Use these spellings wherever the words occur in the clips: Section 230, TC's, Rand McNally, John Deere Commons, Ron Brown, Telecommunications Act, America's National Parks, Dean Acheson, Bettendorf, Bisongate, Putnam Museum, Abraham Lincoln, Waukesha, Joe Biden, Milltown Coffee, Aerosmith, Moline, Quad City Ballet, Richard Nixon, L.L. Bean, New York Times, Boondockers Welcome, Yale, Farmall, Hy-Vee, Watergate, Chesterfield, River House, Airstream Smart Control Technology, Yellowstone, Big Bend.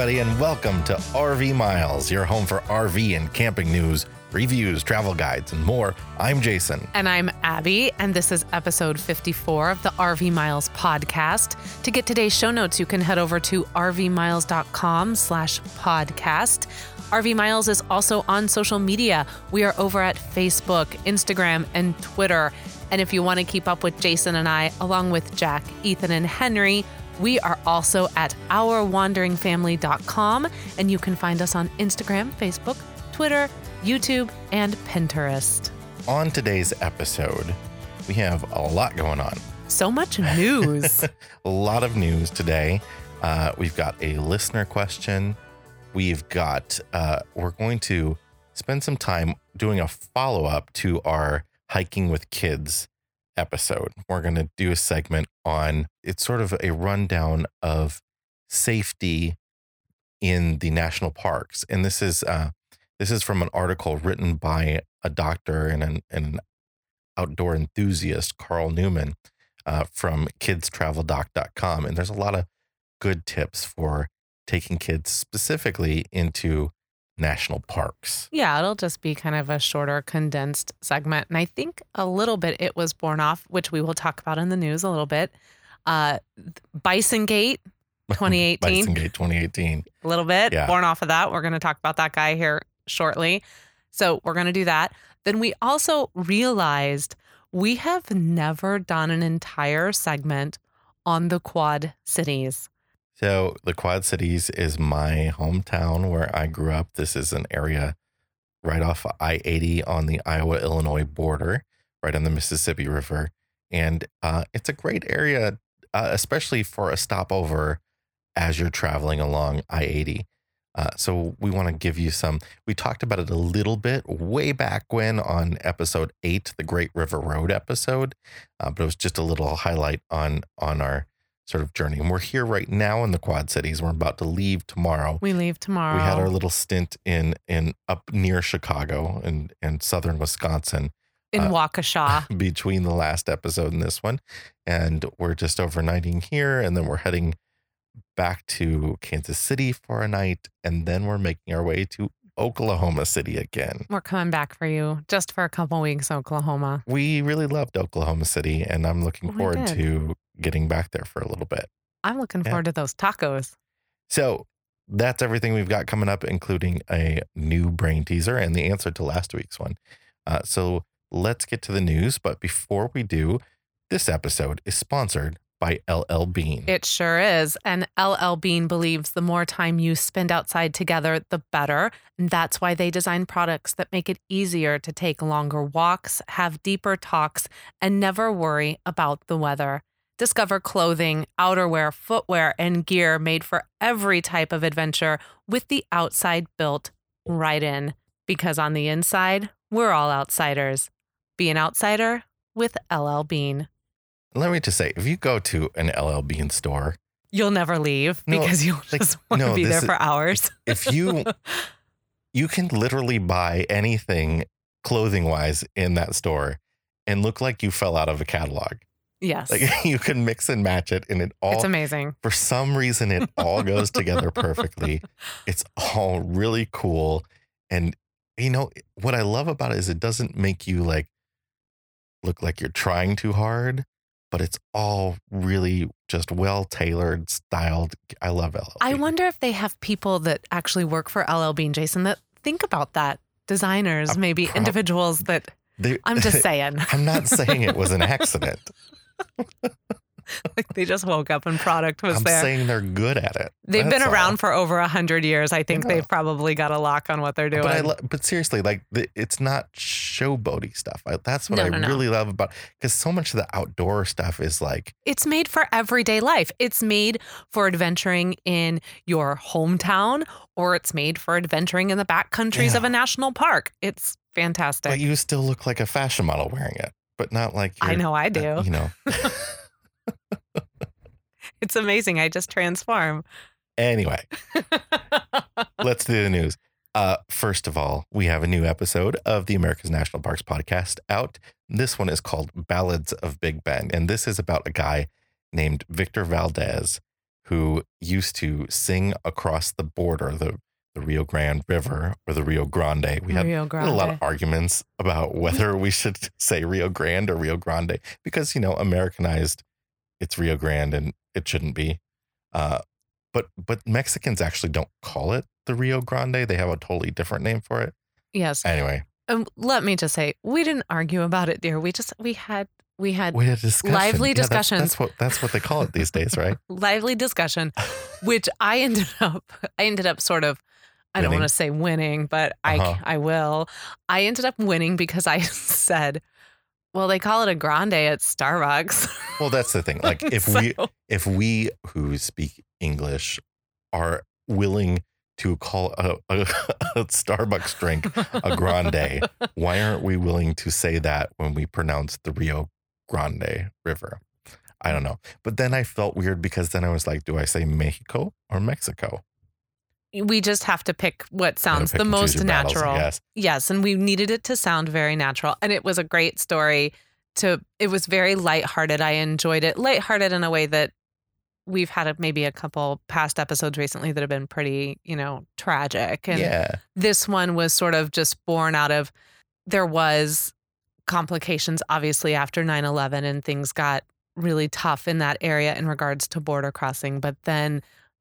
everybody, and welcome to RV Miles, your home for RV and camping news, reviews, travel guides, and more. I'm Jason. And I'm Abby, and this is episode 54 of the RV Miles podcast. To get today's show notes, you can head over to rvmiles.com/podcast. RV Miles is also on social media. We are over at Facebook, Instagram, and Twitter. And if you want to keep up with Jason and I, along with Jack, Ethan, and Henry, we are also at OurWanderingFamily.com, and you can find us on Instagram, Facebook, Twitter, YouTube, and Pinterest. On today's episode, we have a lot going on. So much news. A lot of news today. We've got a listener question. We've got, we're going to spend some time doing a follow-up to our Hiking with Kids episode. We're going to do a segment on, it's sort of a rundown of safety in the national parks. And this is from an article written by a doctor and an outdoor enthusiast, Carl Newman, from KidsTravelDoc.com. And there's a lot of good tips for taking kids specifically into national parks. Yeah, it'll just be kind of a shorter, condensed segment. And I think a little bit it was borne off, which we will talk about in the news a little bit. Bisongate 2018. Bisongate 2018. A little bit, yeah. Born off of that. We're going to talk about that guy here shortly. So we're going to do that. Then we also realized we have never done an entire segment on the Quad Cities. So the Quad Cities is my hometown where I grew up. This is an area right off of I-80 on the Iowa-Illinois border, right on the Mississippi River. And it's a great area, especially for a stopover as you're traveling along I-80. So we want to give you some, we talked about it a little bit way back when on episode 8, the Great River Road episode, but it was just a little highlight on our sort of journey. And we're here right now in the Quad Cities. We're about to leave tomorrow. We leave tomorrow. We had our little stint in up near Chicago and southern Wisconsin. In Waukesha. Between the last episode and this one. And we're just overnighting here, and then we're heading back to Kansas City for a night, and then we're making our way to Oklahoma City again. We're coming back for you just for a couple weeks, Oklahoma. We really loved Oklahoma City, and I'm looking forward to getting back there for a little bit. I'm looking forward to those tacos. So that's everything we've got coming up, including a new brain teaser and the answer to last week's one. So let's get to the news. But before we do, this episode is sponsored by L.L. Bean. It sure is. And L.L. Bean believes the more time you spend outside together, the better. And that's why they design products that make it easier to take longer walks, have deeper talks, and never worry about the weather. Discover clothing, outerwear, footwear, and gear made for every type of adventure with the outside built right in. Because on the inside, we're all outsiders. Be an outsider with L.L. Bean. Let me just say, if you go to an L.L. Bean store, you'll never leave because you'll just want to be there for hours. If you can literally buy anything clothing wise in that store and look like you fell out of a catalog. Yes. Like you can mix and match it, and it's amazing. For some reason, it all goes together perfectly. It's all really cool. And what I love about it is it doesn't make you look like you're trying too hard. But it's all really just well-tailored, styled. I love L.L. Bean. I wonder if they have people that actually work for L.L. Bean, Jason, that think about that. Designers, maybe individuals that... I'm just saying. I'm not saying it was an accident. Like they just woke up and product was there. I'm saying they're good at it. They've been around for over 100 years. I think they've probably got a lock on what they're doing. But seriously, it's not showboaty stuff. That's what I really love about it. Because so much of the outdoor stuff is it's made for everyday life. It's made for adventuring in your hometown, or it's made for adventuring in the backcountries of a national park. It's fantastic. But you still look like a fashion model wearing it, but not like I know I do. It's amazing. I just transform. Anyway, let's do the news. First of all, we have a new episode of the America's National Parks podcast out. This one is called Ballads of Big Bend. And this is about a guy named Victor Valdez, who used to sing across the border, the Rio Grande River or the Rio Grande. We had a lot of arguments about whether we should say Rio Grande or Rio Grande because, you know, Americanized, it's Rio Grande and it shouldn't be. But Mexicans actually don't call it the Rio Grande. They have a totally different name for it. Yes. Anyway. Let me just say, we didn't argue about it, dear. We had discussion. Lively discussions. That's what they call it these days, right? Lively discussion, which I ended up sort of, I winning. Don't want to say winning, but I will. I ended up winning because I said, well, they call it a grande at Starbucks. Well, that's the thing. Like if we who speak English are willing to call a Starbucks drink a grande, why aren't we willing to say that when we pronounce the Rio Grande River? I don't know. But then I felt weird because then I was like, do I say Mexico or Mexico? We just have to pick what sounds the most natural. Yes. And we needed it to sound very natural. And it was a great story. It was very lighthearted. I enjoyed it. Lighthearted in a way that we've had maybe a couple past episodes recently that have been pretty, you know, tragic. And This one was sort of just born out of, there was complications, obviously, after 9/11 and things got really tough in that area in regards to border crossing. But then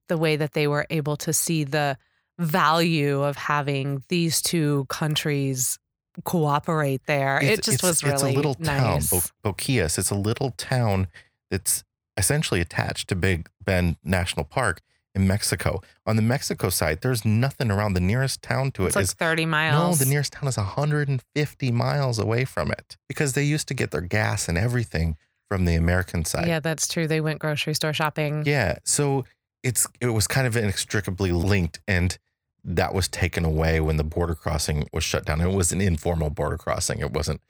the way that they were able to see the value of having these two countries cooperate there, it was really nice. It's a little town, Boquillas. It's a little town that's essentially attached to Big Bend National Park in Mexico. On the Mexico side, there's nothing around. The nearest town to it is 30 miles. No, the nearest town is 150 miles away from it because they used to get their gas and everything from the American side. Yeah, that's true. They went grocery store shopping. Yeah. So it was kind of inextricably linked, and that was taken away when the border crossing was shut down. It was an informal border crossing. It wasn't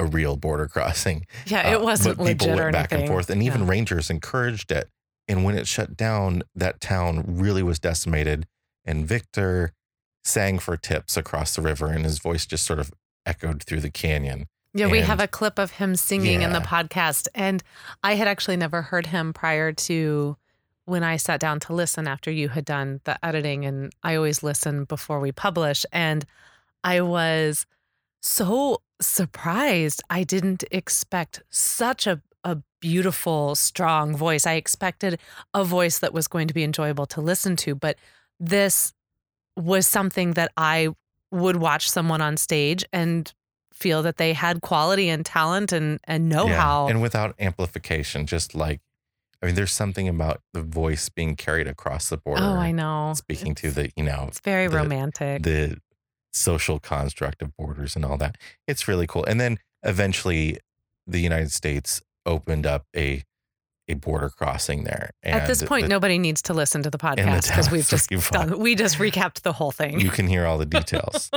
a real border crossing. Yeah, it wasn't legit or anything. People went back and forth, and even rangers encouraged it. And when it shut down, that town really was decimated. And Victor sang for tips across the river, and his voice just sort of echoed through the canyon. Yeah, we have a clip of him singing in the podcast, and I had actually never heard him prior to when I sat down to listen after you had done the editing, and I always listen before we publish, and I was so surprised. I didn't expect such a beautiful, strong voice. I expected a voice that was going to be enjoyable to listen to, but this was something that I would watch someone on stage and feel that they had quality and talent and know-how. Yeah. And without amplification, just like, I mean, there's something about the voice being carried across the border. Oh, I know. Speaking to the, you know. It's very romantic. The social construct of borders and all that. It's really cool. And then eventually the United States opened up a border crossing there. And at this point, nobody needs to listen to the podcast because we just recapped the whole thing. You can hear all the details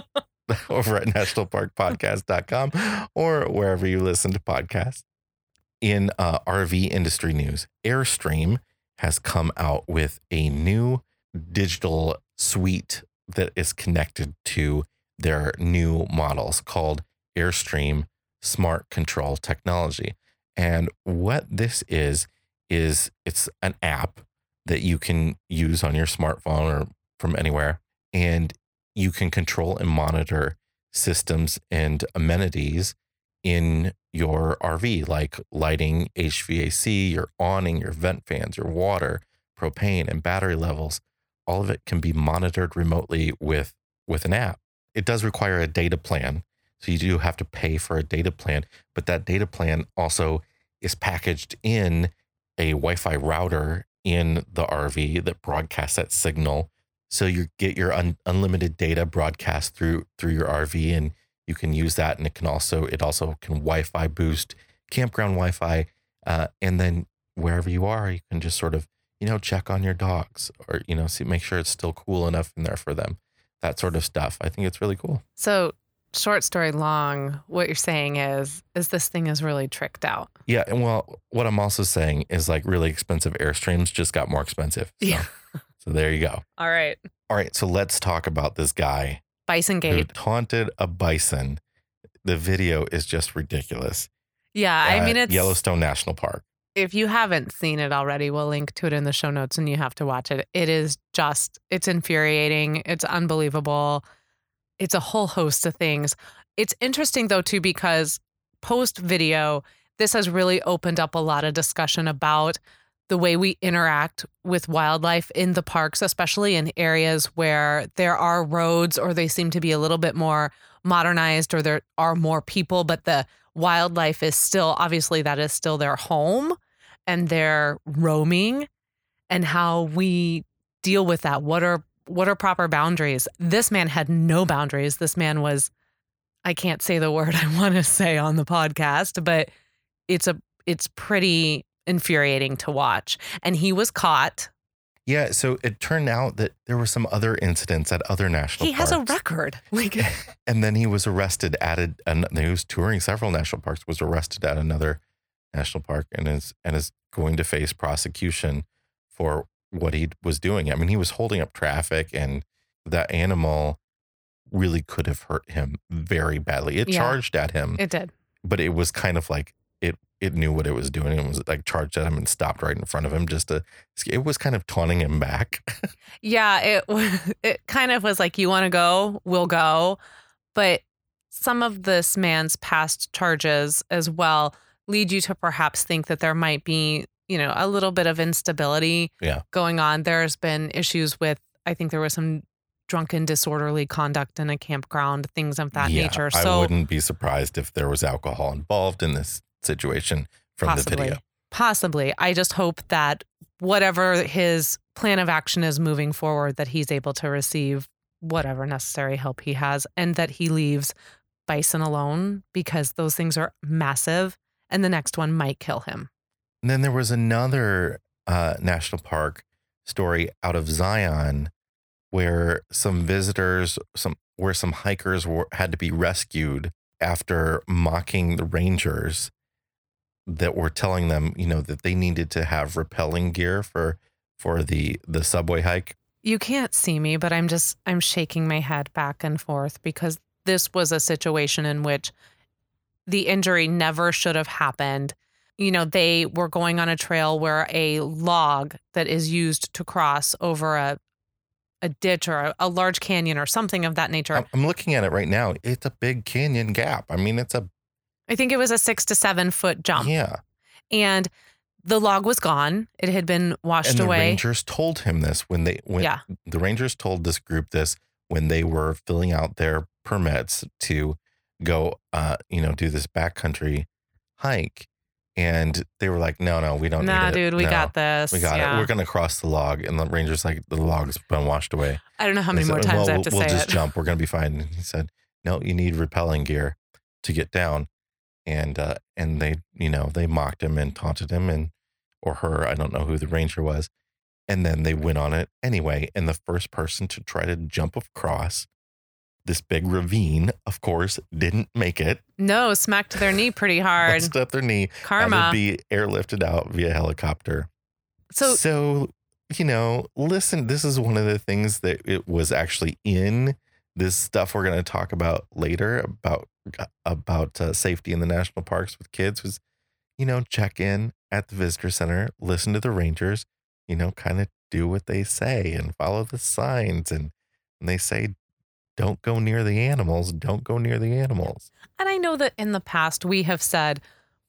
over at nationalparkpodcast.com or wherever you listen to podcasts. In RV industry news, Airstream has come out with a new digital suite that is connected to their new models called Airstream Smart Control Technology. And what this is it's an app that you can use on your smartphone or from anywhere, and you can control and monitor systems and amenities in your RV, like lighting, HVAC, your awning, your vent fans, your water, propane, and battery levels. All of it can be monitored remotely with an app. It does require a data plan. So you do have to pay for a data plan, but that data plan also is packaged in a Wi-Fi router in the RV that broadcasts that signal. So you get your unlimited data broadcast through your RV, and you can use that. And it also can Wi-Fi boost campground Wi-Fi. And then wherever you are, you can just sort of, you know, check on your dogs or, you know, see, make sure it's still cool enough in there for them. That sort of stuff. I think it's really cool. So short story long, what you're saying is this thing is really tricked out. Yeah. And well, what I'm also saying is like really expensive Airstreams just got more expensive. So, yeah. So there you go. All right. So let's talk about this guy. Bisongate. Who taunted a bison. The video is just ridiculous. Yeah. I mean, it's Yellowstone National Park. If you haven't seen it already, we'll link to it in the show notes and you have to watch it. It is just, it's infuriating. It's unbelievable. It's a whole host of things. It's interesting though, too, because post video, this has really opened up a lot of discussion about the way we interact with wildlife in the parks, especially in areas where there are roads or they seem to be a little bit more modernized or there are more people, but the wildlife is still, obviously that is still their home and they're roaming, and how we deal with that. What are proper boundaries? This man had no boundaries. This man was, I can't say the word I want to say on the podcast, but it's pretty infuriating to watch. And he was caught. Yeah. So it turned out that there were some other incidents at other national parks. He has a record. Like, and then he was arrested at he was touring several national parks, was arrested at another national park and is going to face prosecution for what he was doing. I mean, he was holding up traffic, and that animal really could have hurt him very badly. It charged at him. It did. But it was kind of like it knew what it was doing and was like charged at him and stopped right in front of him it was kind of taunting him back. Yeah, it kind of was like, you want to go, we'll go. But some of this man's past charges as well lead you to perhaps think that there might be, a little bit of instability going on. There's been issues with, I think there was some drunken disorderly conduct in a campground, things of that nature. So I wouldn't be surprised if there was alcohol involved in this situation from the video. Possibly. I just hope that whatever his plan of action is moving forward, that he's able to receive whatever necessary help he has and that he leaves bison alone, because those things are massive and the next one might kill him. And then there was another national park story out of Zion where some hikers had to be rescued after mocking the rangers that were telling them, that they needed to have rappelling gear for the subway hike. You can't see me, but I'm shaking my head back and forth because this was a situation in which the injury never should have happened. They were going on a trail where a log that is used to cross over a ditch or a large canyon or something of that nature. I'm looking at it right now. It's a big canyon gap. I mean, I think it was a 6 to 7 foot jump. Yeah. And the log was gone. It had been washed away. And the rangers told him this the rangers told this group this when they were filling out their permits to go, do this backcountry hike. And they were like, no, we don't need it. Nah, dude, we got this. We got it. We're going to cross the log. And the ranger's like, the log's been washed away. I don't know how many more times I have to say it. We'll just jump. We're going to be fine. And he said, no, you need rappelling gear to get down. And they, they mocked him and taunted him or her. I don't know who the ranger was. And then they went on it anyway. And the first person to try to jump across this big ravine, of course, didn't make it. No, smacked their knee pretty hard. Up their knee. Karma. Had to be airlifted out via helicopter. So, listen, this is one of the things that it was actually in this stuff we're going to talk about later about safety in the national parks with kids was, check in at the visitor center, listen to the rangers, kind of do what they say and follow the signs. And they say, don't go near the animals. Don't go near the animals. And I know that in the past we have said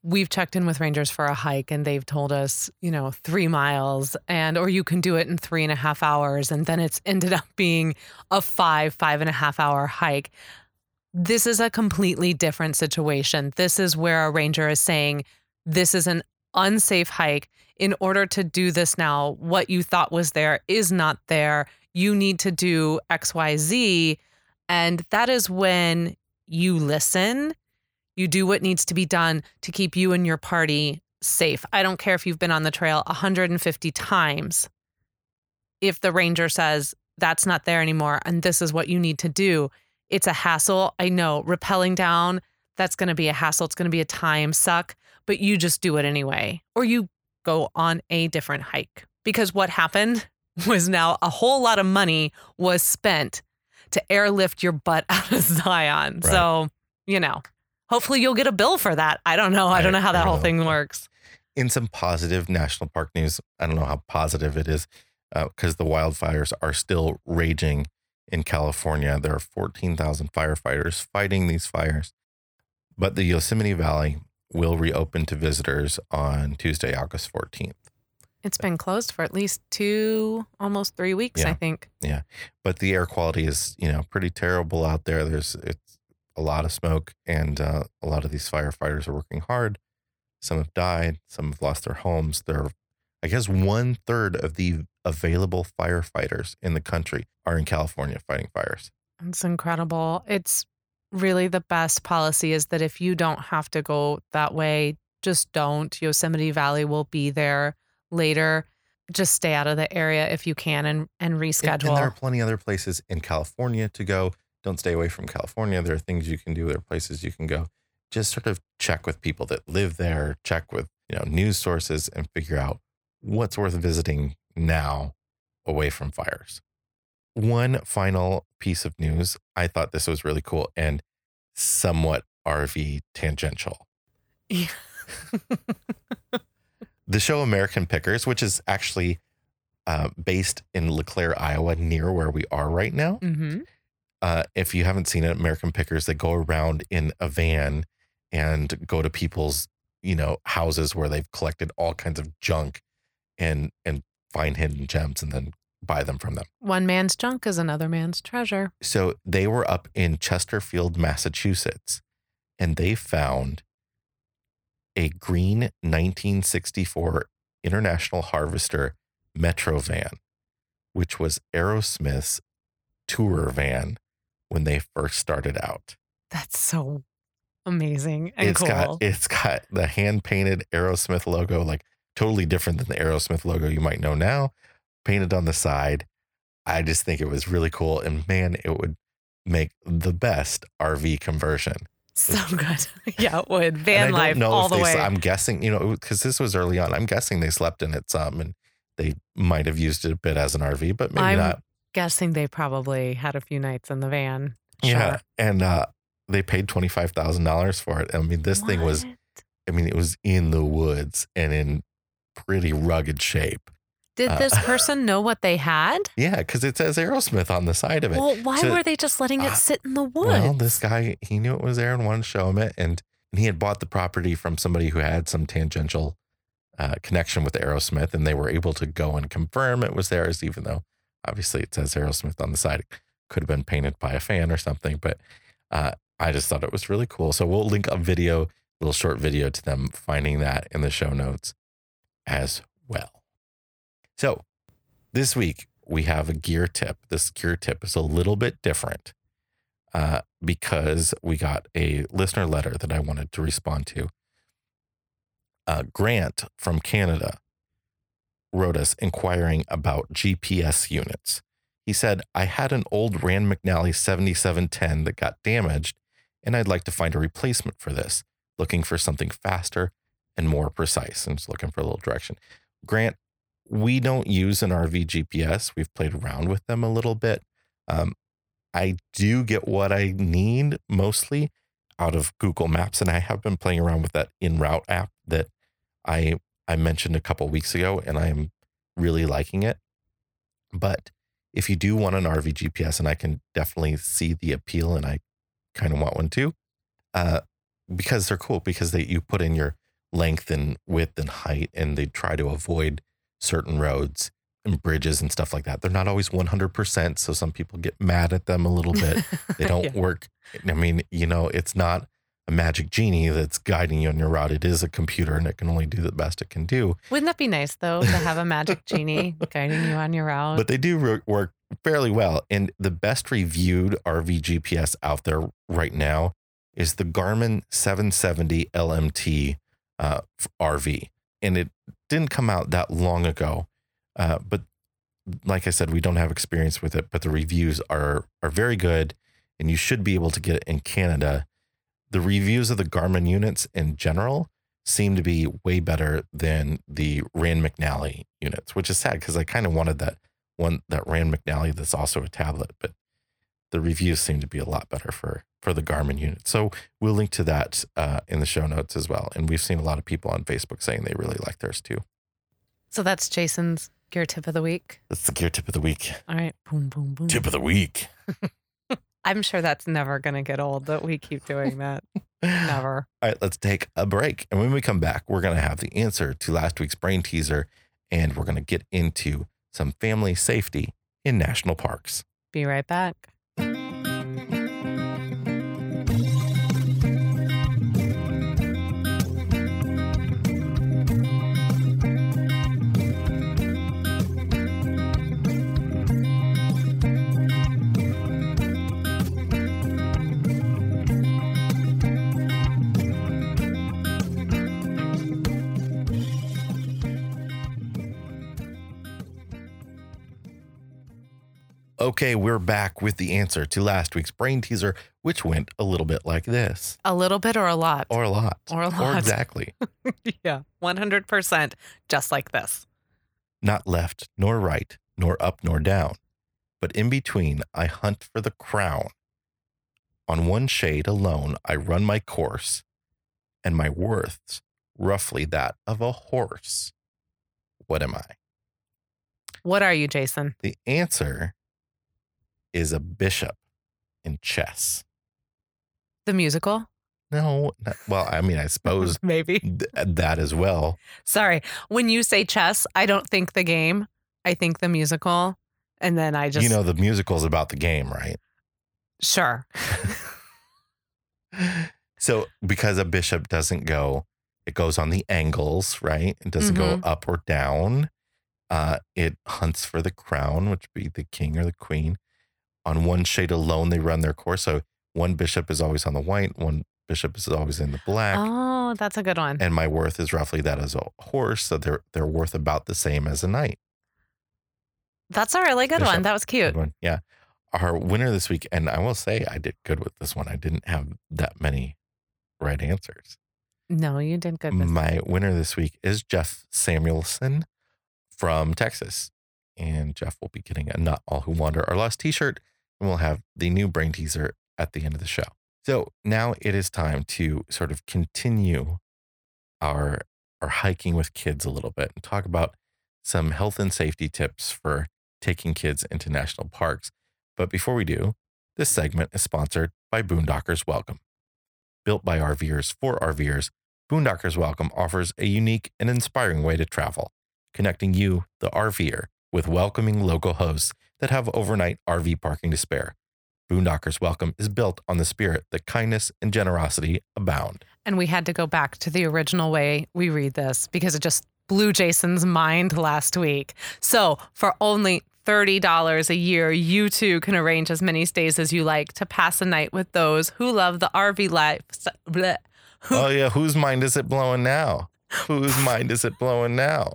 we've checked in with rangers for a hike and they've told us, 3 miles or you can do it in 3.5 hours. And then it's ended up being a five and a half hour hike. This is a completely different situation. This is where a ranger is saying this is an unsafe hike. In order to do this now, what you thought was there is not there. You need to do X, Y, Z. And that is when you listen, you do what needs to be done to keep you and your party safe. I don't care if you've been on the trail 150 times. If the ranger says that's not there anymore and this is what you need to do, it's a hassle. I know, rappelling down, that's going to be a hassle. It's going to be a time suck, but you just do it anyway. Or you go on a different hike. Because what happened was now a whole lot of money was spent to airlift your butt out of Zion. Right. So, hopefully you'll get a bill for that. I don't know. I don't know how that whole thing works. In some positive national park news, I don't know how positive it is because the wildfires are still raging in California. There are 14,000 firefighters fighting these fires. But the Yosemite Valley will reopen to visitors on Tuesday, August 14th. It's been closed for at least almost 3 weeks, I think. Yeah. But the air quality is, pretty terrible out there. It's a lot of smoke, and a lot of these firefighters are working hard. Some have died. Some have lost their homes. There are, I guess, 1/3 of the available firefighters in the country are in California fighting fires. It's incredible. It's really the best policy is that if you don't have to go that way, just don't. Yosemite Valley will be there later. Just stay out of the area if you can and reschedule. And there are plenty of other places in California to go. Don't stay away from California. There are things you can do. There are places you can go. Just sort of check with people that live there, check with news sources, and figure out what's worth visiting now away from fires. One final piece of news. I thought this was really cool and somewhat RV tangential. Yeah. The show American Pickers, which is actually based in LeClaire, Iowa, near where we are right now. Mm-hmm. If you haven't seen it, American Pickers, they go around in a van and go to people's, houses where they've collected all kinds of junk and find hidden gems and then buy them from them. One man's junk is another man's treasure. So they were up in Chesterfield, Massachusetts, and they found a green 1964 International Harvester Metro van, which was Aerosmith's tour van when they first started out. That's so amazing and cool. It's got the hand-painted Aerosmith logo, like totally different than the Aerosmith logo you might know now, painted on the side. I just think it was really cool. And man, it would make the best RV conversion. So good. Yeah, it would. Van life all the way. I'm guessing, because this was early on, I'm guessing they slept in it some and they might have used it a bit as an RV, but maybe not. I'm guessing they probably had a few nights in the van. Sure. Yeah. And they paid $25,000 for it. I mean, this thing was, it was in the woods and in pretty rugged shape. Did this person know what they had? Yeah, because it says Aerosmith on the side of it. Well, why were they just letting it sit in the woods? Well, this guy, he knew it was there and wanted to show him it. And he had bought the property from somebody who had some tangential connection with Aerosmith. And they were able to go and confirm it was theirs, even though obviously it says Aerosmith on the side. It could have been painted by a fan or something. But I just thought it was really cool. So we'll link a little short video to them finding that in the show notes as well. So this week we have a gear tip. This gear tip is a little bit different because we got a listener letter that I wanted to respond to. Grant from Canada wrote us inquiring about GPS units. He said, I had an old Rand McNally 7710 that got damaged, and I'd like to find a replacement for this, looking for something faster and more precise. I'm just looking for a little direction. Grant, we don't use an RV GPS. We've played around with them a little bit. I do get what I need mostly out of Google Maps, and I have been playing around with that in route app that I mentioned a couple weeks ago, and I am really liking it. But if you do want an RV GPS, and I can definitely see the appeal, and I kind of want one too, because they're cool, because you put in your length and width and height, and they try to avoid certain roads and bridges and stuff like that. They're not always 100%. So some people get mad at them a little bit. They don't work. I mean, it's not a magic genie that's guiding you on your route. It is a computer, and it can only do the best it can do. Wouldn't that be nice though, to have a magic genie guiding you on your route? But they do work fairly well. And the best reviewed RV GPS out there right now is the Garmin 770 LMT RV. And it didn't come out that long ago. But like I said, we don't have experience with it, but the reviews are very good, and you should be able to get it in Canada. The reviews of the Garmin units in general seem to be way better than the Rand McNally units, which is sad because I kind of wanted that Rand McNally that's also a tablet, but the reviews seem to be a lot better for the Garmin unit. So we'll link to that in the show notes as well. And we've seen a lot of people on Facebook saying they really like theirs too. So that's Jason's gear tip of the week. That's the gear tip of the week. All right. Boom, boom, boom. Tip of the week. I'm sure that's never going to get old that we keep doing that. Never. All right. Let's take a break. And when we come back, we're going to have the answer to last week's brain teaser. And we're going to get into some family safety in national parks. Be right back. Okay, we're back with the answer to last week's brain teaser, which went a little bit like this. A little bit or a lot? Or a lot. Or a lot. Or exactly. Yeah, 100%, just like this. Not left, nor right, nor up, nor down. But in between, I hunt for the crown. On one shade alone, I run my course, and my worth's roughly that of a horse. What am I? What are you, Jason? The answer is a bishop in chess. The musical? No. Not, well, I mean, I suppose maybe that as well. Sorry. When you say chess, I don't think the game. I think the musical. And then I just... You know, the musical is about the game, right? Sure. So because a bishop doesn't go, it goes on the angles, right? It doesn't go up or down. It hunts for the crown, which would be the king or the queen. On one shade alone, they run their course. So one bishop is always on the white. One bishop is always in the black. Oh, that's a good one. And my worth is roughly that as a horse. So they're worth about the same as a knight. That's a really good bishop. One. That was cute. Yeah. Our winner this week, and I will say I did good with this one. I didn't have that many right answers. No, you did good with my one. Winner this week is Jeff Samuelson from Texas. And Jeff will be getting a Not All Who Wander Are Lost t-shirt. And we'll have the new brain teaser at the end of the show. So now it is time to sort of continue our hiking with kids a little bit and talk about some health and safety tips for taking kids into national parks. But before we do, this segment is sponsored by Boondockers Welcome. Built by RVers for RVers, Boondockers Welcome offers a unique and inspiring way to travel, connecting you, the RVer, with welcoming local hosts that have overnight RV parking to spare. Boondockers Welcome is built on the spirit that kindness and generosity abound. And we had to go back to the original way we read this because it just blew Jason's mind last week. So for only $30 a year, you too can arrange as many stays as you like to pass a night with those who love the RV life. Oh yeah, whose mind is it blowing now? Whose mind is it blowing now?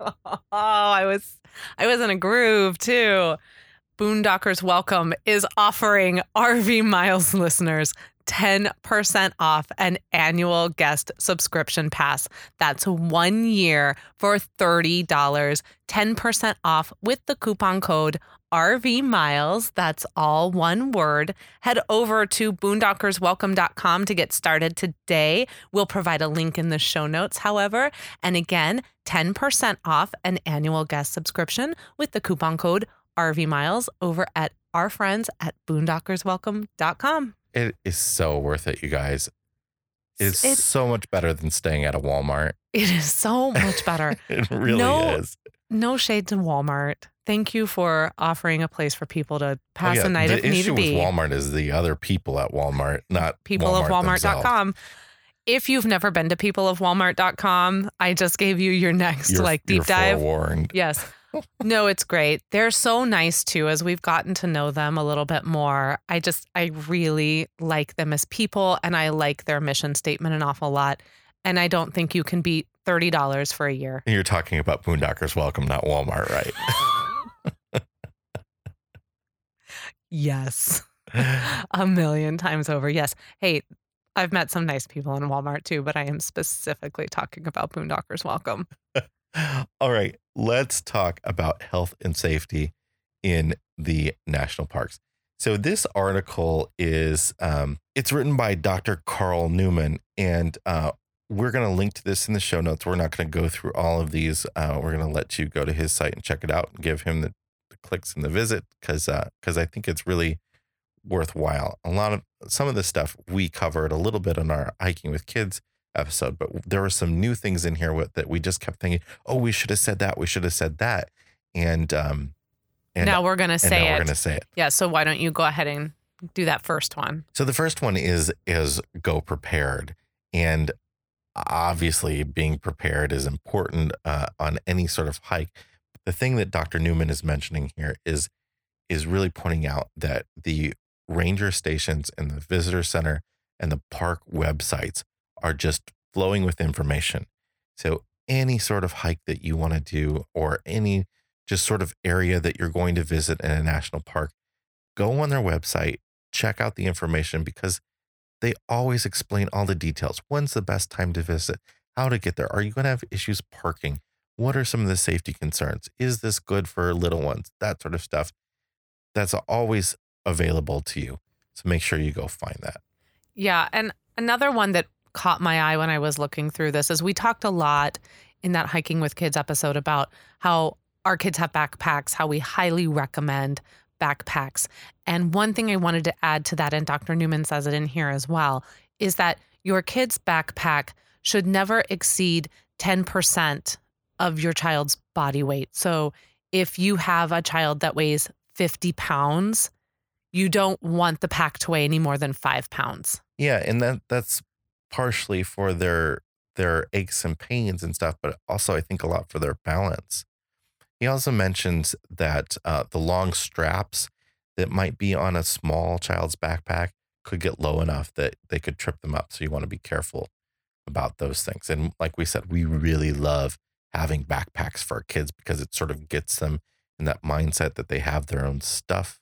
Oh, I was in a groove too. Boondockers Welcome is offering RV Miles listeners 10% off an annual guest subscription pass. That's 1 year for $30, 10% off with the coupon code RV Miles. That's all one word. Head over to boondockerswelcome.com to get started today. We'll provide a link in the show notes, however. And again, 10% off an annual guest subscription with the coupon code RV Miles over at our friends at boondockerswelcome.com. It is so worth it, you guys. It's so much better than staying at a Walmart. It is so much better. It really is. No shade to Walmart. Thank you for offering a place for people to pass a night if need be. The issue with Walmart is the other people at Walmart, not people Walmart of Walmart.com. If you've never been to people of Walmart.com, I just gave you your next deep dive. You're forewarned. Yes. No, it's great. They're so nice, too, as we've gotten to know them a little bit more. I really like them as people, and I like their mission statement an awful lot. And I don't think you can beat $30 for a year. You're talking about Boondockers Welcome, not Walmart, right? Yes. A million times over. Yes. Hey, I've met some nice people in Walmart, too, but I am specifically talking about Boondockers Welcome. All right, let's talk about health and safety in the national parks. So this article is, it's written by Dr. Carl Newman, and we're going to link to this in the show notes. We're not going to go through all of these. We're going to let you go to his site and check it out and give him the clicks and the visit, because I think it's really worthwhile. Some of the stuff we covered a little bit on our Hiking with Kids episode, but there were some new things in here that we just kept thinking, oh, we should have said that. We should have said that. And now we're going to say it. Yeah. So why don't you go ahead and do that first one? So the first one is go prepared. And obviously being prepared is important on any sort of hike. The thing that Dr. Newman is mentioning here is really pointing out that the ranger stations and the visitor center and the park websites are just flowing with information. So any sort of hike that you want to do, or any just sort of area that you're going to visit in a national park, go on their website, check out the information, because they always explain all the details. When's the best time to visit? How to get there? Are you going to have issues parking? What are some of the safety concerns? Is this good for little ones? That sort of stuff. That's always available to you. So make sure you go find that. Yeah. And another one that caught my eye when I was looking through this is we talked a lot in that Hiking with Kids episode about how our kids have backpacks, how we highly recommend backpacks. And one thing I wanted to add to that, and Dr. Newman says it in here as well, is that your kid's backpack should never exceed 10% of your child's body weight. So if you have a child that weighs 50 pounds, you don't want the pack to weigh any more than 5 pounds. Yeah, and that's partially for their aches and pains and stuff, but also I think a lot for their balance. He also mentions that the long straps that might be on a small child's backpack could get low enough that they could trip them up. So you want to be careful about those things. And like we said, we really love having backpacks for our kids because it sort of gets them in that mindset that they have their own stuff,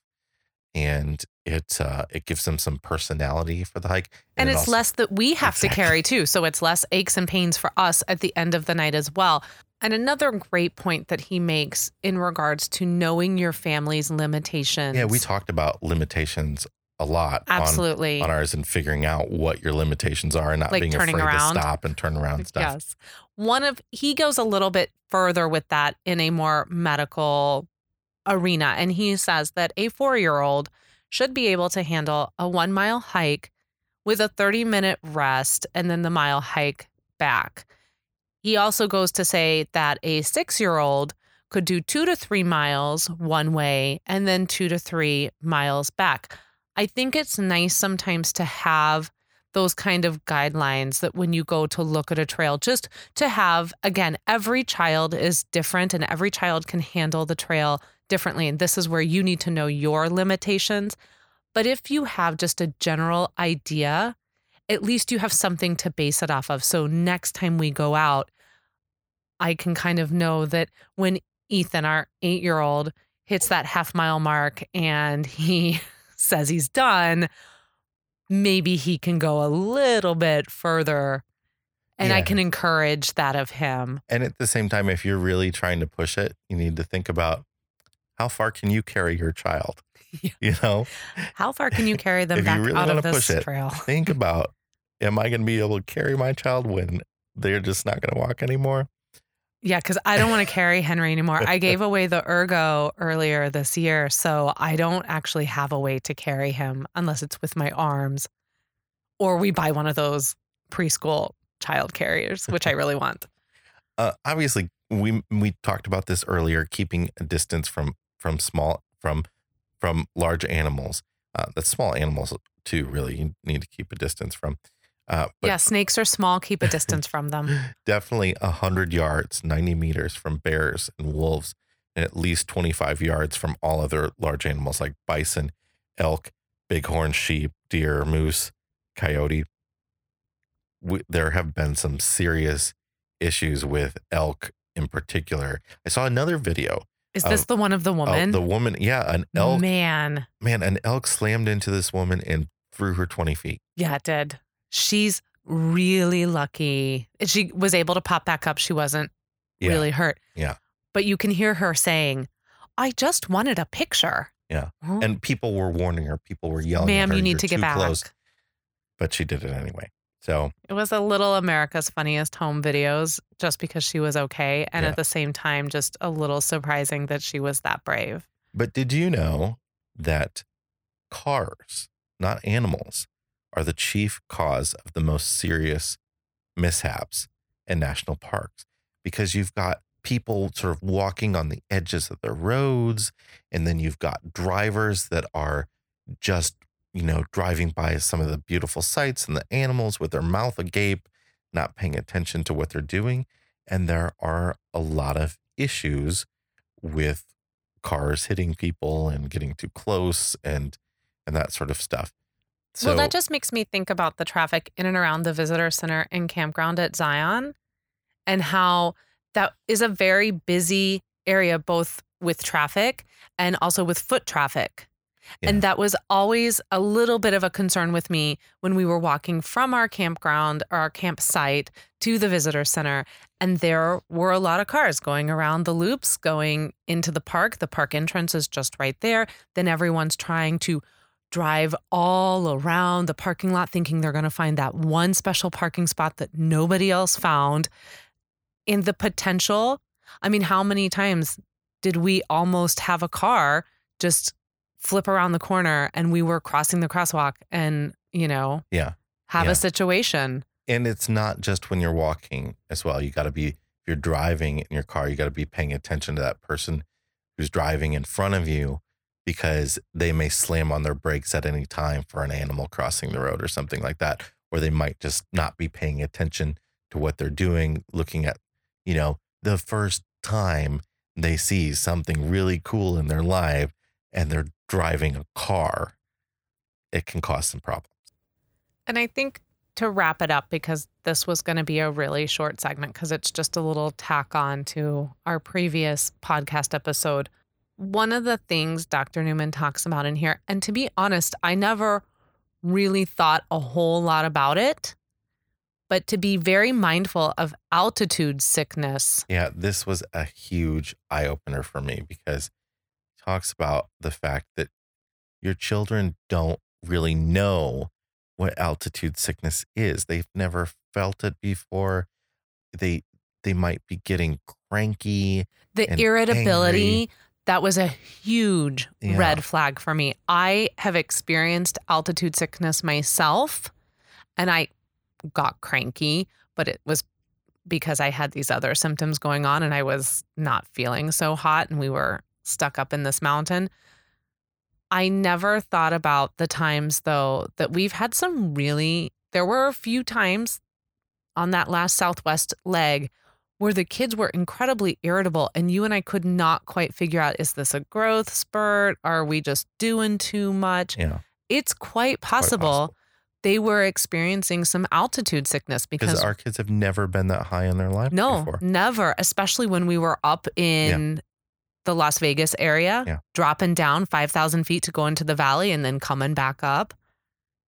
and it gives them some personality for the hike. And it's also less that we have to carry too. So it's less aches and pains for us at the end of the night as well. And another great point that he makes in regards to knowing your family's limitations. Yeah, we talked about limitations a lot. Absolutely. On ours, and figuring out what your limitations are and not being afraid to stop and turn around stuff. Yes. He goes a little bit further with that in a more medical arena. And he says that a 4-year-old should be able to handle a 1-mile hike with a 30-minute rest and then the mile hike back. He also goes to say that a 6-year-old could do 2 to 3 miles one way and then 2 to 3 miles back. I think it's nice sometimes to have those kind of guidelines that when you go to look at a trail, just to have, again, every child is different and every child can handle the trail differently. And this is where you need to know your limitations. But if you have just a general idea, at least you have something to base it off of. So next time we go out, I can kind of know that when Ethan, our 8-year-old, hits that half-mile mark and he says he's done, maybe he can go a little bit further, and I can encourage that of him. And at the same time, if you're really trying to push it, you need to think about how far can you carry your child? Yeah. You know? How far can you carry them back really out of this trail? Think about, am I going to be able to carry my child when they're just not going to walk anymore? Yeah, because I don't want to carry Henry anymore. I gave away the Ergo earlier this year, so I don't actually have a way to carry him unless it's with my arms, or we buy one of those preschool child carriers, which I really want. Obviously, we talked about this earlier, keeping a distance from large animals. That's small animals too, really. You need to keep a distance from. But snakes are small. Keep a distance from them. Definitely 100 yards, 90 meters from bears and wolves, and at least 25 yards from all other large animals like bison, elk, bighorn sheep, deer, moose, coyote. There have been some serious issues with elk in particular. I saw another video. Is this the one of the woman? The woman, yeah, an elk. Man, an elk slammed into this woman and threw her 20 feet. Yeah, it did. She's really lucky. She was able to pop back up. She wasn't really hurt. Yeah. But you can hear her saying, I just wanted a picture. Yeah. Uh-huh. And people were warning her. People were yelling at her, you need to get back. Close. But she did it anyway. So it was a little America's Funniest Home Videos just because she was okay. And at the same time, just a little surprising that she was that brave. But did you know that cars, not animals, are the chief cause of the most serious mishaps in national parks? Because you've got people sort of walking on the edges of the roads, and then you've got drivers that are just, you know, driving by some of the beautiful sights and the animals with their mouth agape, not paying attention to what they're doing. And there are a lot of issues with cars hitting people and getting too close and that sort of stuff. So, well, that just makes me think about the traffic in and around the visitor center and campground at Zion, and how that is a very busy area, both with traffic and also with foot traffic. Yeah. And that was always a little bit of a concern with me when we were walking from our campground or our campsite to the visitor center. And there were a lot of cars going around the loops, going into the park. The park entrance is just right there. Then everyone's trying to drive all around the parking lot, thinking they're going to find that one special parking spot that nobody else found. In the potential, I mean, how many times did we almost have a car just flip around the corner and we were crossing the crosswalk and, you know, have a situation? And it's not just when you're walking as well. You got to be, if you're driving in your car, you got to be paying attention to that person who's driving in front of you, because they may slam on their brakes at any time for an animal crossing the road or something like that, or they might just not be paying attention to what they're doing, looking at, you know, the first time they see something really cool in their life and they're driving a car, it can cause some problems. And I think to wrap it up, because this was going to be a really short segment because it's just a little tack on to our previous podcast episode. One of the things Dr. Newman talks about in here, and to be honest, I never really thought a whole lot about it, but to be very mindful of altitude sickness. Yeah, this was a huge eye-opener for me, because he talks about the fact that your children don't really know what altitude sickness is. They've never felt it before. They might be getting cranky. The irritability, angry. That was a huge red flag for me. I have experienced altitude sickness myself, and I got cranky, but it was because I had these other symptoms going on and I was not feeling so hot and we were stuck up in this mountain. I never thought about the times, though, that we've had some really, there were a few times on that last Southwest leg where the kids were incredibly irritable and you and I could not quite figure out, is this a growth spurt? Are we just doing too much? Yeah. It's quite possible. They were experiencing some altitude sickness because our kids have never been that high in their life. No, before. Never. Especially when we were up in the Las Vegas area, dropping down 5,000 feet to go into the valley and then coming back up.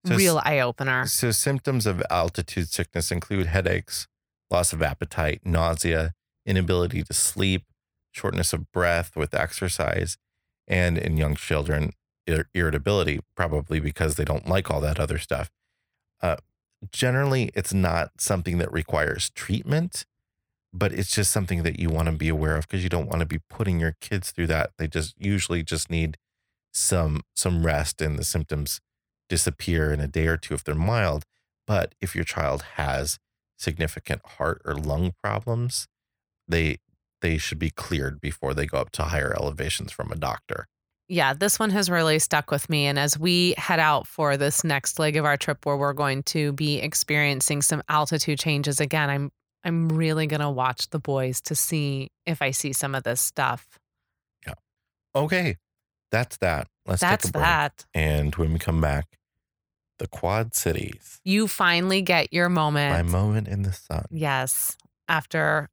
So, real eye opener. So symptoms of altitude sickness include headaches, loss of appetite, nausea, inability to sleep, shortness of breath with exercise, and in young children, irritability, probably because they don't like all that other stuff. Generally, it's not something that requires treatment, but it's just something that you want to be aware of because you don't want to be putting your kids through that. They just usually just need some rest and the symptoms disappear in a day or two if they're mild. But if your child has significant heart or lung problems, they should be cleared before they go up to higher elevations from a doctor. Yeah, this one has really stuck with me. And as we head out for this next leg of our trip where we're going to be experiencing some altitude changes again, I'm really going to watch the boys to see if I see some of this stuff. Yeah. Okay. That's that. Let's take a break. And when we come back, the Quad Cities. You finally get your moment. My moment in the sun. Yes. After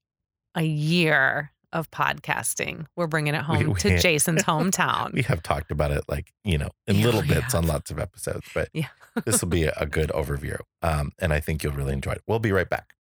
a year of podcasting, we're bringing it home to Jason's hometown. We have talked about it in little bits on lots of episodes, but this will be a good overview. And I think you'll really enjoy it. We'll be right back.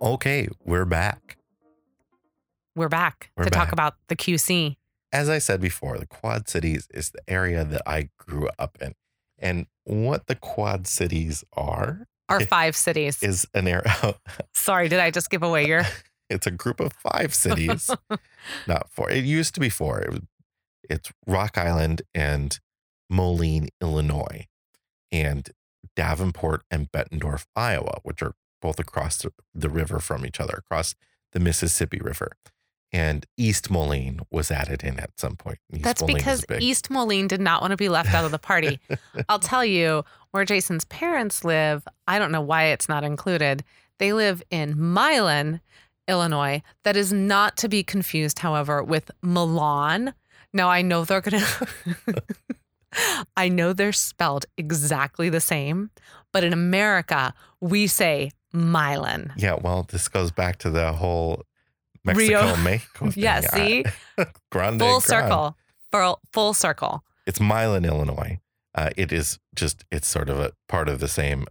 Okay, we're back. We're back to talk about the QC. As I said before, the Quad Cities is the area that I grew up in. And what the Quad Cities are five cities. Is an area. Sorry, did I just give away your... It's a group of five cities. Not four. It used to be four. It's Rock Island and Moline, Illinois, and Davenport and Bettendorf, Iowa, which are both across the river from each other, across the Mississippi River. And East Moline was added in at some point. That's because East Moline did not want to be left out of the party. I'll tell you, where Jason's parents live, I don't know why it's not included. They live in Milan, Illinois. That is not to be confused, however, with Milan. Now, I know they're going to... I know they're spelled exactly the same, but in America, we say Milan. Yeah, well, this goes back to the whole... Mexico. Yeah, see? Full circle. It's Milan, Illinois. It is just, it's sort of a part of the same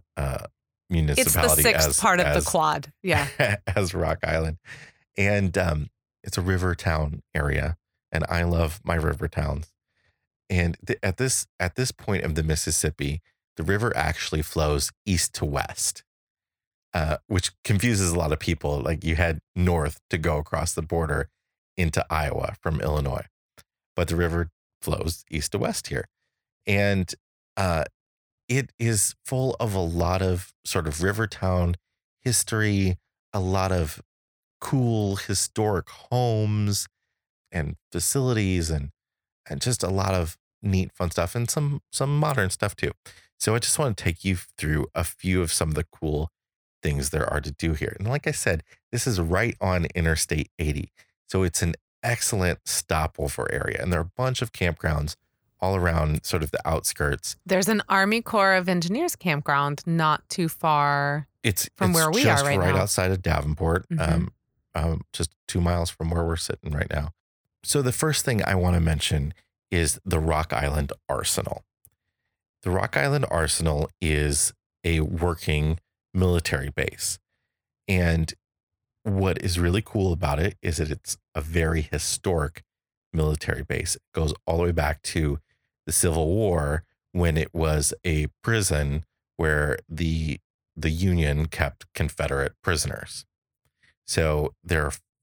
municipality. It's the sixth part of the quad. Yeah. As Rock Island. And it's a river town area. And I love my river towns. And at this point of the Mississippi, the river actually flows east to west. Which confuses a lot of people. Like you head north to go across the border into Iowa from Illinois, but the river flows east to west here. And it is full of a lot of sort of river town history, a lot of cool historic homes and facilities and just a lot of neat fun stuff and some modern stuff too. So I just want to take you through a few of some of the cool things there are to do here. And like I said, this is right on Interstate 80. So it's an excellent stopover area. And there are a bunch of campgrounds all around sort of the outskirts. There's an Army Corps of Engineers campground not too far from where we are right now. It's just right outside of Davenport, mm-hmm. Just 2 miles from where we're sitting right now. So the first thing I want to mention is the Rock Island Arsenal. The Rock Island Arsenal is a working military base. And what is really cool about it is that it's a very historic military base. It goes all the way back to the Civil War when it was a prison where the Union kept Confederate prisoners. So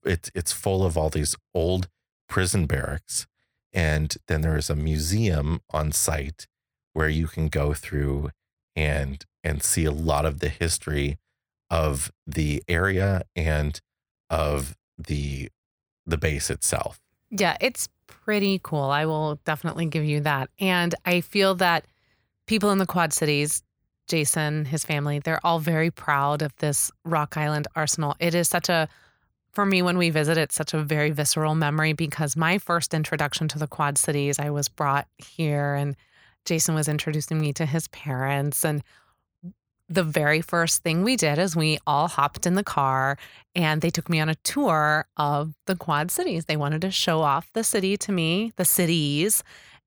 it's full of all these old prison barracks. And then there is a museum on site where you can go through and see a lot of the history of the area and of the base itself. Yeah, it's pretty cool. I will definitely give you that. And I feel that people in the Quad Cities, Jason, his family, they're all very proud of this Rock Island Arsenal. It is for me, when we visit, it's such a very visceral memory because my first introduction to the Quad Cities, I was brought here and Jason was introducing me to his parents, and the very first thing we did is we all hopped in the car and they took me on a tour of the Quad Cities. They wanted to show off the city to me, the cities,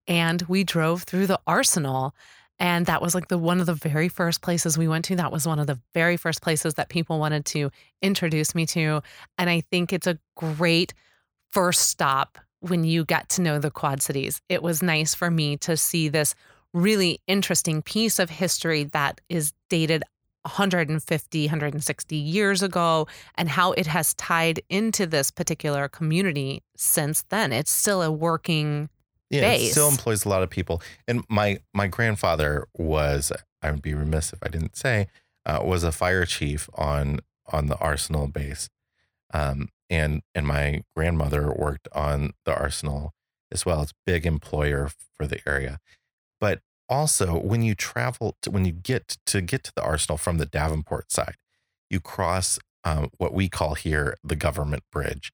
and we drove through the Arsenal. And that was like one of the very first places we went to. That was one of the very first places that people wanted to introduce me to. And I think it's a great first stop when you get to know the Quad Cities. It was nice for me to see this really interesting piece of history that is dated 150, 160 years ago, and how it has tied into this particular community since then. It's still a working base. It still employs a lot of people. And my grandfather was, I would be remiss if I didn't say, was a fire chief on the Arsenal base. And my grandmother worked on the Arsenal as well. It's a big employer for the area. But also, when you travel, when you get to the Arsenal from the Davenport side, you cross what we call here the Government Bridge.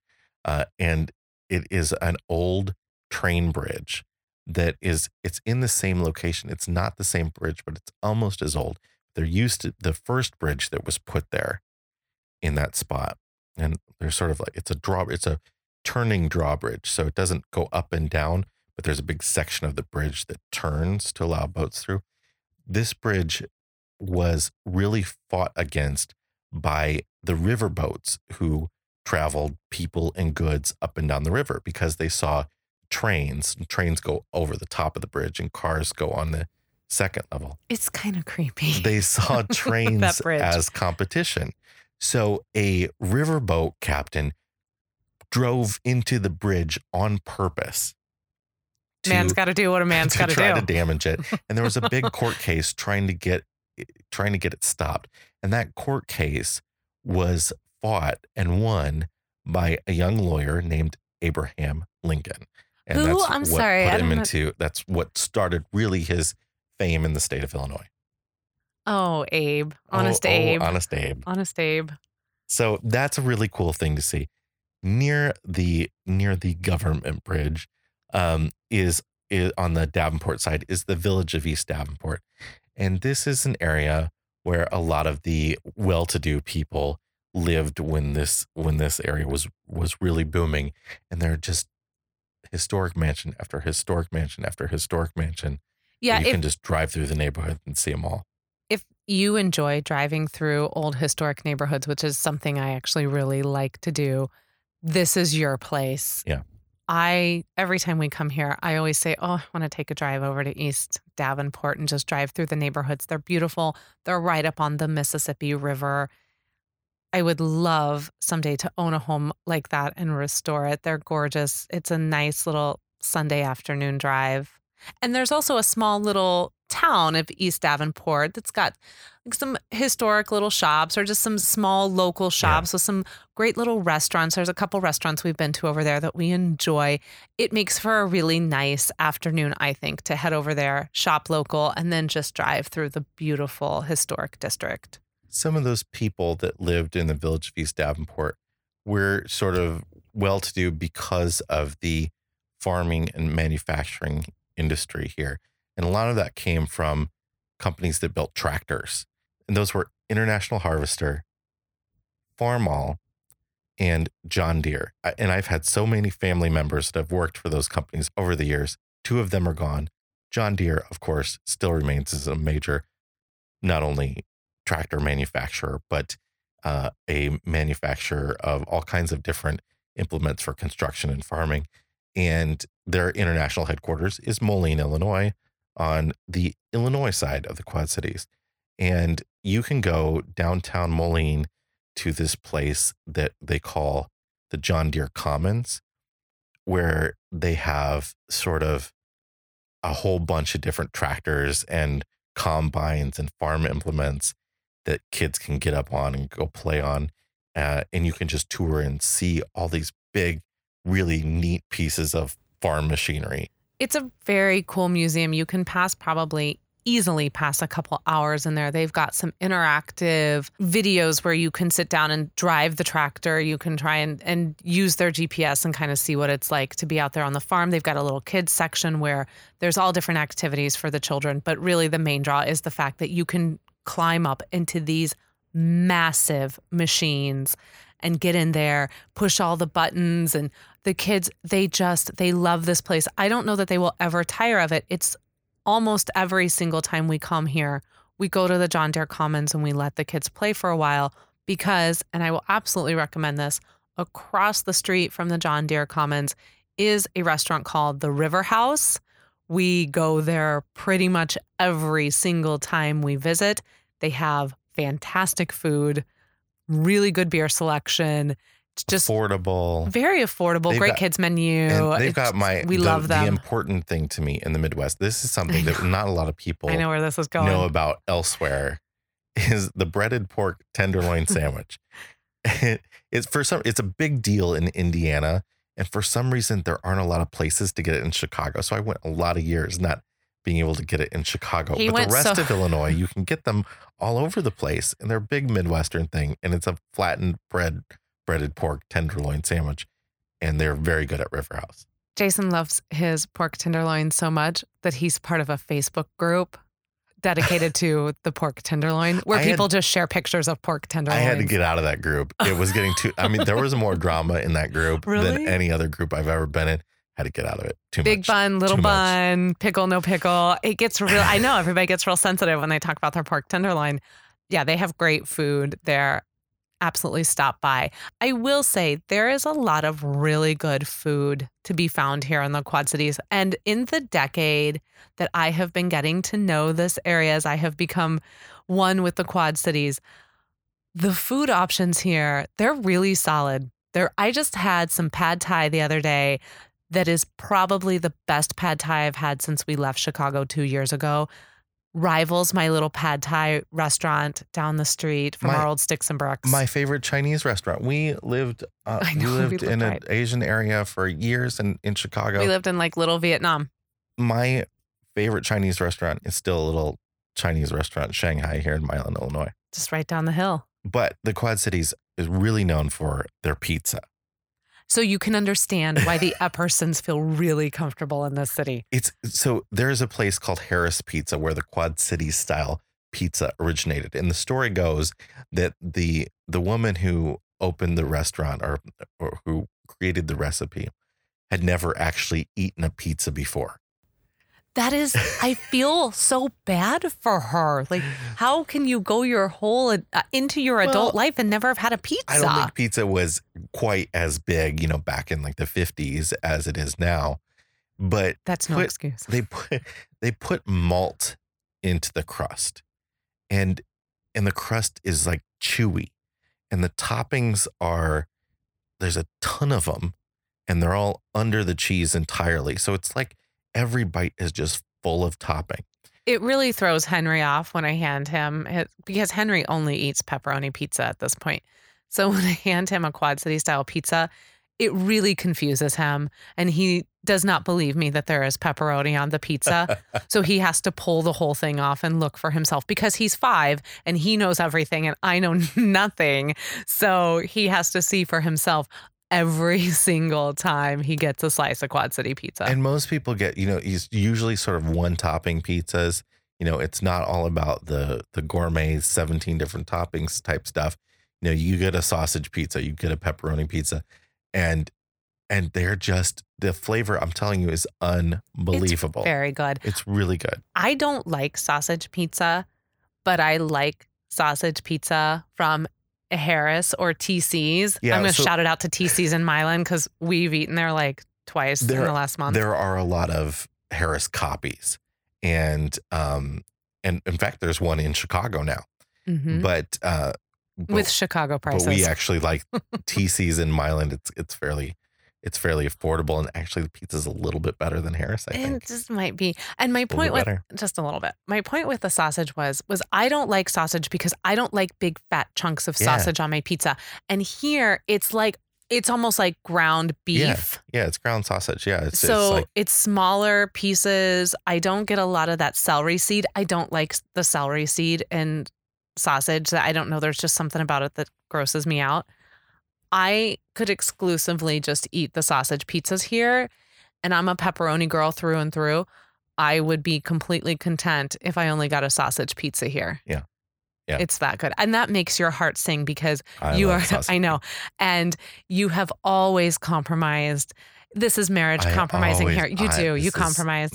And it is an old train bridge it's in the same location. It's not the same bridge, but it's almost as old. They're used to the first bridge that was put there in that spot. And they're sort of like, it's a turning drawbridge. So it doesn't go up and down, but there's a big section of the bridge that turns to allow boats through. This bridge was really fought against by the riverboats who traveled people and goods up and down the river because they saw trains. Trains go over the top of the bridge and cars go on the second level. It's kind of creepy. They saw trains as competition. So a riverboat captain drove into the bridge on purpose. Man's got to do what a man's got to do. Try to damage it. And there was a big court case trying to get it stopped. And that court case was fought and won by a young lawyer named Abraham Lincoln. And that's what started really his fame in the state of Illinois. Oh, Abe. Honest Abe. So that's a really cool thing to see. Near the government bridge is on the Davenport side is the village of East Davenport. And this is an area where a lot of the well-to-do people lived when this area was really booming. And they're just historic mansion after historic mansion after historic mansion. Yeah, you can just drive through the neighborhood and see them all. If you enjoy driving through old historic neighborhoods, which is something I actually really like to do, this is your place. Yeah. Every time we come here, I always say, I want to take a drive over to East Davenport and just drive through the neighborhoods. They're beautiful. They're right up on the Mississippi River. I would love someday to own a home like that and restore it. They're gorgeous. It's a nice little Sunday afternoon drive. And there's also a small little town of East Davenport that's got like some historic little shops or just some small local shops with some great little restaurants. There's a couple restaurants we've been to over there that we enjoy. It makes for a really nice afternoon, I think, to head over there, shop local, and then just drive through the beautiful historic district. Some of those people that lived in the village of East Davenport were sort of well-to-do because of the farming and manufacturing industry here. And a lot of that came from companies that built tractors. And those were International Harvester, Farmall, and John Deere. And I've had so many family members that have worked for those companies over the years. Two of them are gone. John Deere, of course, still remains as a major, not only tractor manufacturer, but a manufacturer of all kinds of different implements for construction and farming. And their international headquarters is Moline, Illinois, on the Illinois side of the Quad Cities. And you can go downtown Moline to this place that they call the John Deere Commons, where they have sort of a whole bunch of different tractors and combines and farm implements that kids can get up on and go play on. And you can just tour and see all these big, really neat pieces of farm machinery. It's a very cool museum. You can easily pass a couple hours in there. They've got some interactive videos where you can sit down and drive the tractor. You can try and use their GPS and kind of see what it's like to be out there on the farm. They've got a little kids section where there's all different activities for the children. But really the main draw is the fact that you can climb up into these massive machines and get in there, push all the buttons. And the kids, they love this place. I don't know that they will ever tire of it. It's almost every single time we come here, we go to the John Deere Commons and we let the kids play for a while because, and I will absolutely recommend this, across the street from the John Deere Commons is a restaurant called the River House. We go there pretty much every single time we visit. They have fantastic food, really good beer selection. It's just affordable. Very affordable. They've great kids menu. We love them. The important thing to me in the Midwest, this is something that not a lot of people I know where this is going. Know about elsewhere, is the breaded pork tenderloin sandwich. It's a big deal in Indiana. And for some reason, there aren't a lot of places to get it in Chicago. So I went a lot of years not being able to get it in Chicago. But the rest of Illinois, you can get them all over the place. And they're a big Midwestern thing. And it's a flattened breaded pork tenderloin sandwich. And they're very good at River House. Jason loves his pork tenderloin so much that he's part of a Facebook group dedicated to the pork tenderloin, where people just share pictures of pork tenderloin. I had to get out of that group. It was getting too, there was more drama in that group than any other group I've ever been in. Had to get out of it. Too much. Big bun, little bun, pickle, no pickle. It gets real. I know everybody gets real sensitive when they talk about their pork tenderloin. Yeah, they have great food there. absolutely stop by. I will say there is a lot of really good food to be found here in the Quad Cities. And in the decade that I have been getting to know this area, as I have become one with the Quad Cities, the food options here, they're really solid. I just had some pad thai the other day that is probably the best pad thai I've had since we left Chicago 2 years ago. Rivals my little pad thai restaurant down the street from our old Sticks and Bricks. My favorite Chinese restaurant. We lived in an Asian area for years in Chicago. We lived in like little Vietnam. My favorite Chinese restaurant is still a little Chinese restaurant in Shanghai here in Milan, Illinois. Just right down the hill. But the Quad Cities is really known for their pizza. So you can understand why the Eppersons feel really comfortable in this city. So there's a place called Harris Pizza where the Quad City style pizza originated. And the story goes that the woman who opened the restaurant or who created the recipe had never actually eaten a pizza before. That is, I feel so bad for her. Like, how can you go your whole into your adult life and never have had a pizza? I don't think pizza was quite as big, back in like the 50s as it is now. But that's no excuse. They put malt into the crust, and the crust is like chewy, and the toppings are, there's a ton of them, and they're all under the cheese entirely. So it's like, every bite is just full of topping. It really throws Henry off when I hand him, because Henry only eats pepperoni pizza at this point. So when I hand him a Quad City style pizza, it really confuses him. And he does not believe me that there is pepperoni on the pizza. So he has to pull the whole thing off and look for himself, because he's 5 and he knows everything and I know nothing. So he has to see for himself. Every single time he gets a slice of Quad City pizza. And most people get, he's usually sort of one topping pizzas. It's not all about the gourmet 17 different toppings type stuff. You get a sausage pizza, you get a pepperoni pizza, and they're just, the flavor, I'm telling you, is unbelievable. It's very good. It's really good. I don't like sausage pizza, but I like sausage pizza from Harris or TC's. Yeah, I'm going to shout it out to TC's in Milan because we've eaten there like twice in the last month. There are a lot of Harris copies, and in fact, there's one in Chicago now. Mm-hmm. But with Chicago prices, but we actually like TC's in Milan. It's fairly affordable, and actually, the pizza's a little bit better than Harris. I think it just might be. And my point with just a little bit. My point with the sausage was I don't like sausage because I don't like big fat chunks of sausage on my pizza. And here, it's almost like ground beef. Yeah, it's ground sausage. Yeah, it's smaller pieces. I don't get a lot of that celery seed. I don't like the celery seed and sausage. I don't know. There's just something about it that grosses me out. I could exclusively just eat the sausage pizzas here, and I'm a pepperoni girl through and through. I would be completely content if I only got a sausage pizza here. Yeah. It's that good. And that makes your heart sing because I know. And you have always compromised. This is marriage compromising here. You compromise.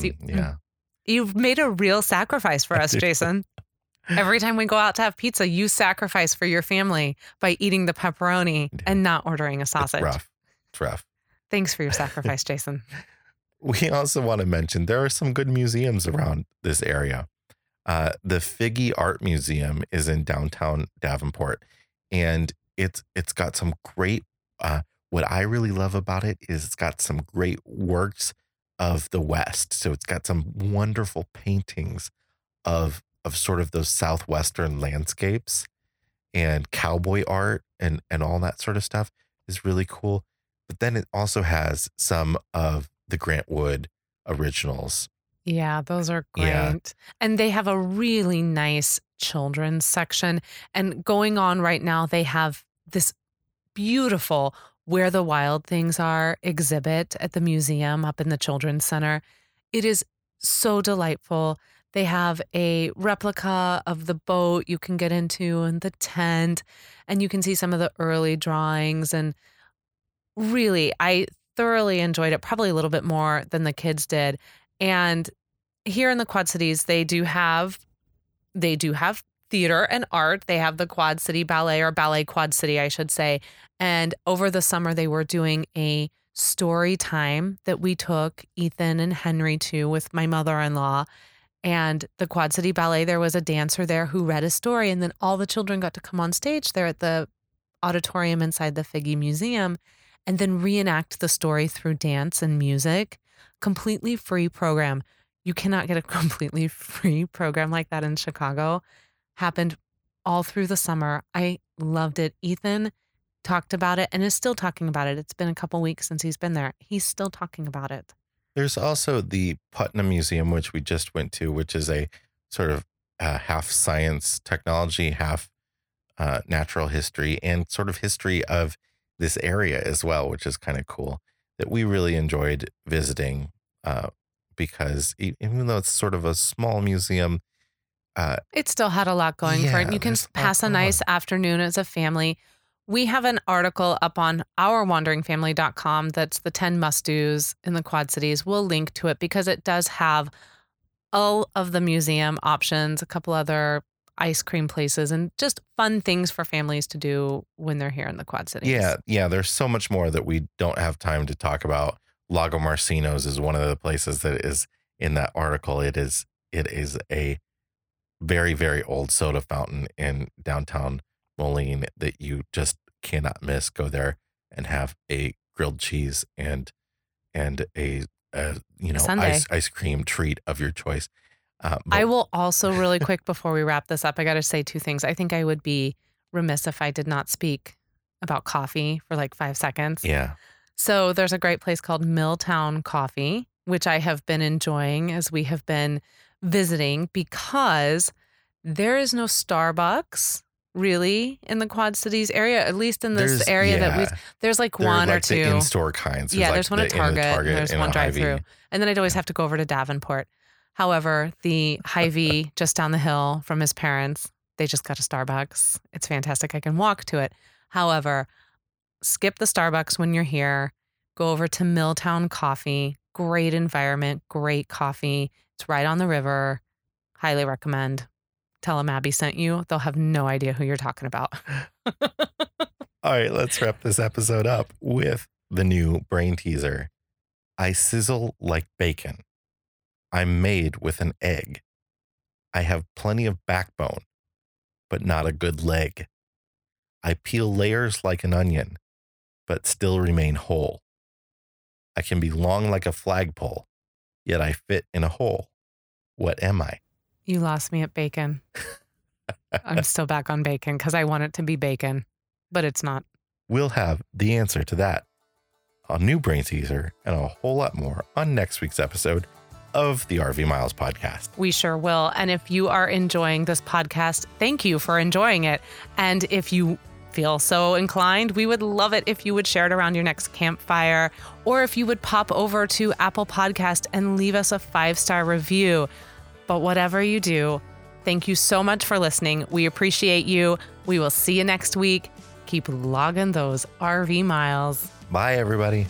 You've made a real sacrifice for us, Jason. Every time we go out to have pizza, you sacrifice for your family by eating the pepperoni and not ordering a sausage. It's rough. Thanks for your sacrifice, Jason. We also want to mention there are some good museums around this area. The Figgy Art Museum is in downtown Davenport, and it's got some great, what I really love about it is it's got some great works of the West. So it's got some wonderful paintings of sort of those Southwestern landscapes and cowboy art and all that sort of stuff is really cool. But then it also has some of the Grant Wood originals. Yeah, those are great. Yeah. And they have a really nice children's section. And going on right now, they have this beautiful Where the Wild Things Are exhibit at the museum up in the Children's Center. It is so delightful. They have a replica of the boat you can get into and the tent, and you can see some of the early drawings. And really, I thoroughly enjoyed it, probably a little bit more than the kids did. And here in the Quad Cities, they do have theater and art. They have the Quad City Ballet, or Ballet Quad City, I should say. And over the summer, they were doing a story time that we took Ethan and Henry to with my mother-in-law. And the Quad City Ballet, there was a dancer there who read a story, and then all the children got to come on stage there at the auditorium inside the Figge Museum and then reenact the story through dance and music. Completely free program. You cannot get a completely free program like that in Chicago. Happened all through the summer. I loved it. Ethan talked about it and is still talking about it. It's been a couple weeks since he's been there. He's still talking about it. There's also the Putnam Museum, which we just went to, which is a sort of half science technology, half natural history, and sort of history of this area as well, which is kind of cool, that we really enjoyed visiting because even though it's sort of a small museum. It still had a lot going for it. You can pass a nice afternoon as a family. We have an article up on OurWanderingFamily.com that's the 10 must-dos in the Quad Cities. We'll link to it because it does have all of the museum options, a couple other ice cream places, and just fun things for families to do when they're here in the Quad Cities. Yeah, there's so much more that we don't have time to talk about. Lago Marcino's is one of the places that is in that article. It is a very, very old soda fountain in downtown Moline that you just cannot miss. Go there and have a grilled cheese and a ice cream treat of your choice. I will also really quick before we wrap this up, I got to say two things. I think I would be remiss if I did not speak about coffee for like 5 seconds. Yeah. So there's a great place called Milltown Coffee, which I have been enjoying as we have been visiting, because there is no Starbucks really in the Quad Cities area, at least in this area that we, there's like one or two. The in-store kinds. Yeah, there's one at Target, there's one drive-through. And then I'd always have to go over to Davenport. However, the Hy-Vee just down the hill from his parents, they just got a Starbucks. It's fantastic. I can walk to it. However, skip the Starbucks when you're here. Go over to Milltown Coffee. Great environment, great coffee. It's right on the river. Highly recommend. Tell them Abby sent you. They'll have no idea who you're talking about. All right, let's wrap this episode up with the new brain teaser. I sizzle like bacon. I'm made with an egg. I have plenty of backbone, but not a good leg. I peel layers like an onion, but still remain whole. I can be long like a flagpole, yet I fit in a hole. What am I? You lost me at bacon. I'm still back on bacon because I want it to be bacon, but it's not. We'll have the answer to that, a new brain teaser, and a whole lot more on next week's episode of the RV Miles podcast. We sure will. And if you are enjoying this podcast, thank you for enjoying it. And if you feel so inclined, we would love it if you would share it around your next campfire, or if you would pop over to Apple Podcast and leave us a 5-star review. But whatever you do, thank you so much for listening. We appreciate you. We will see you next week. Keep logging those RV miles. Bye, everybody.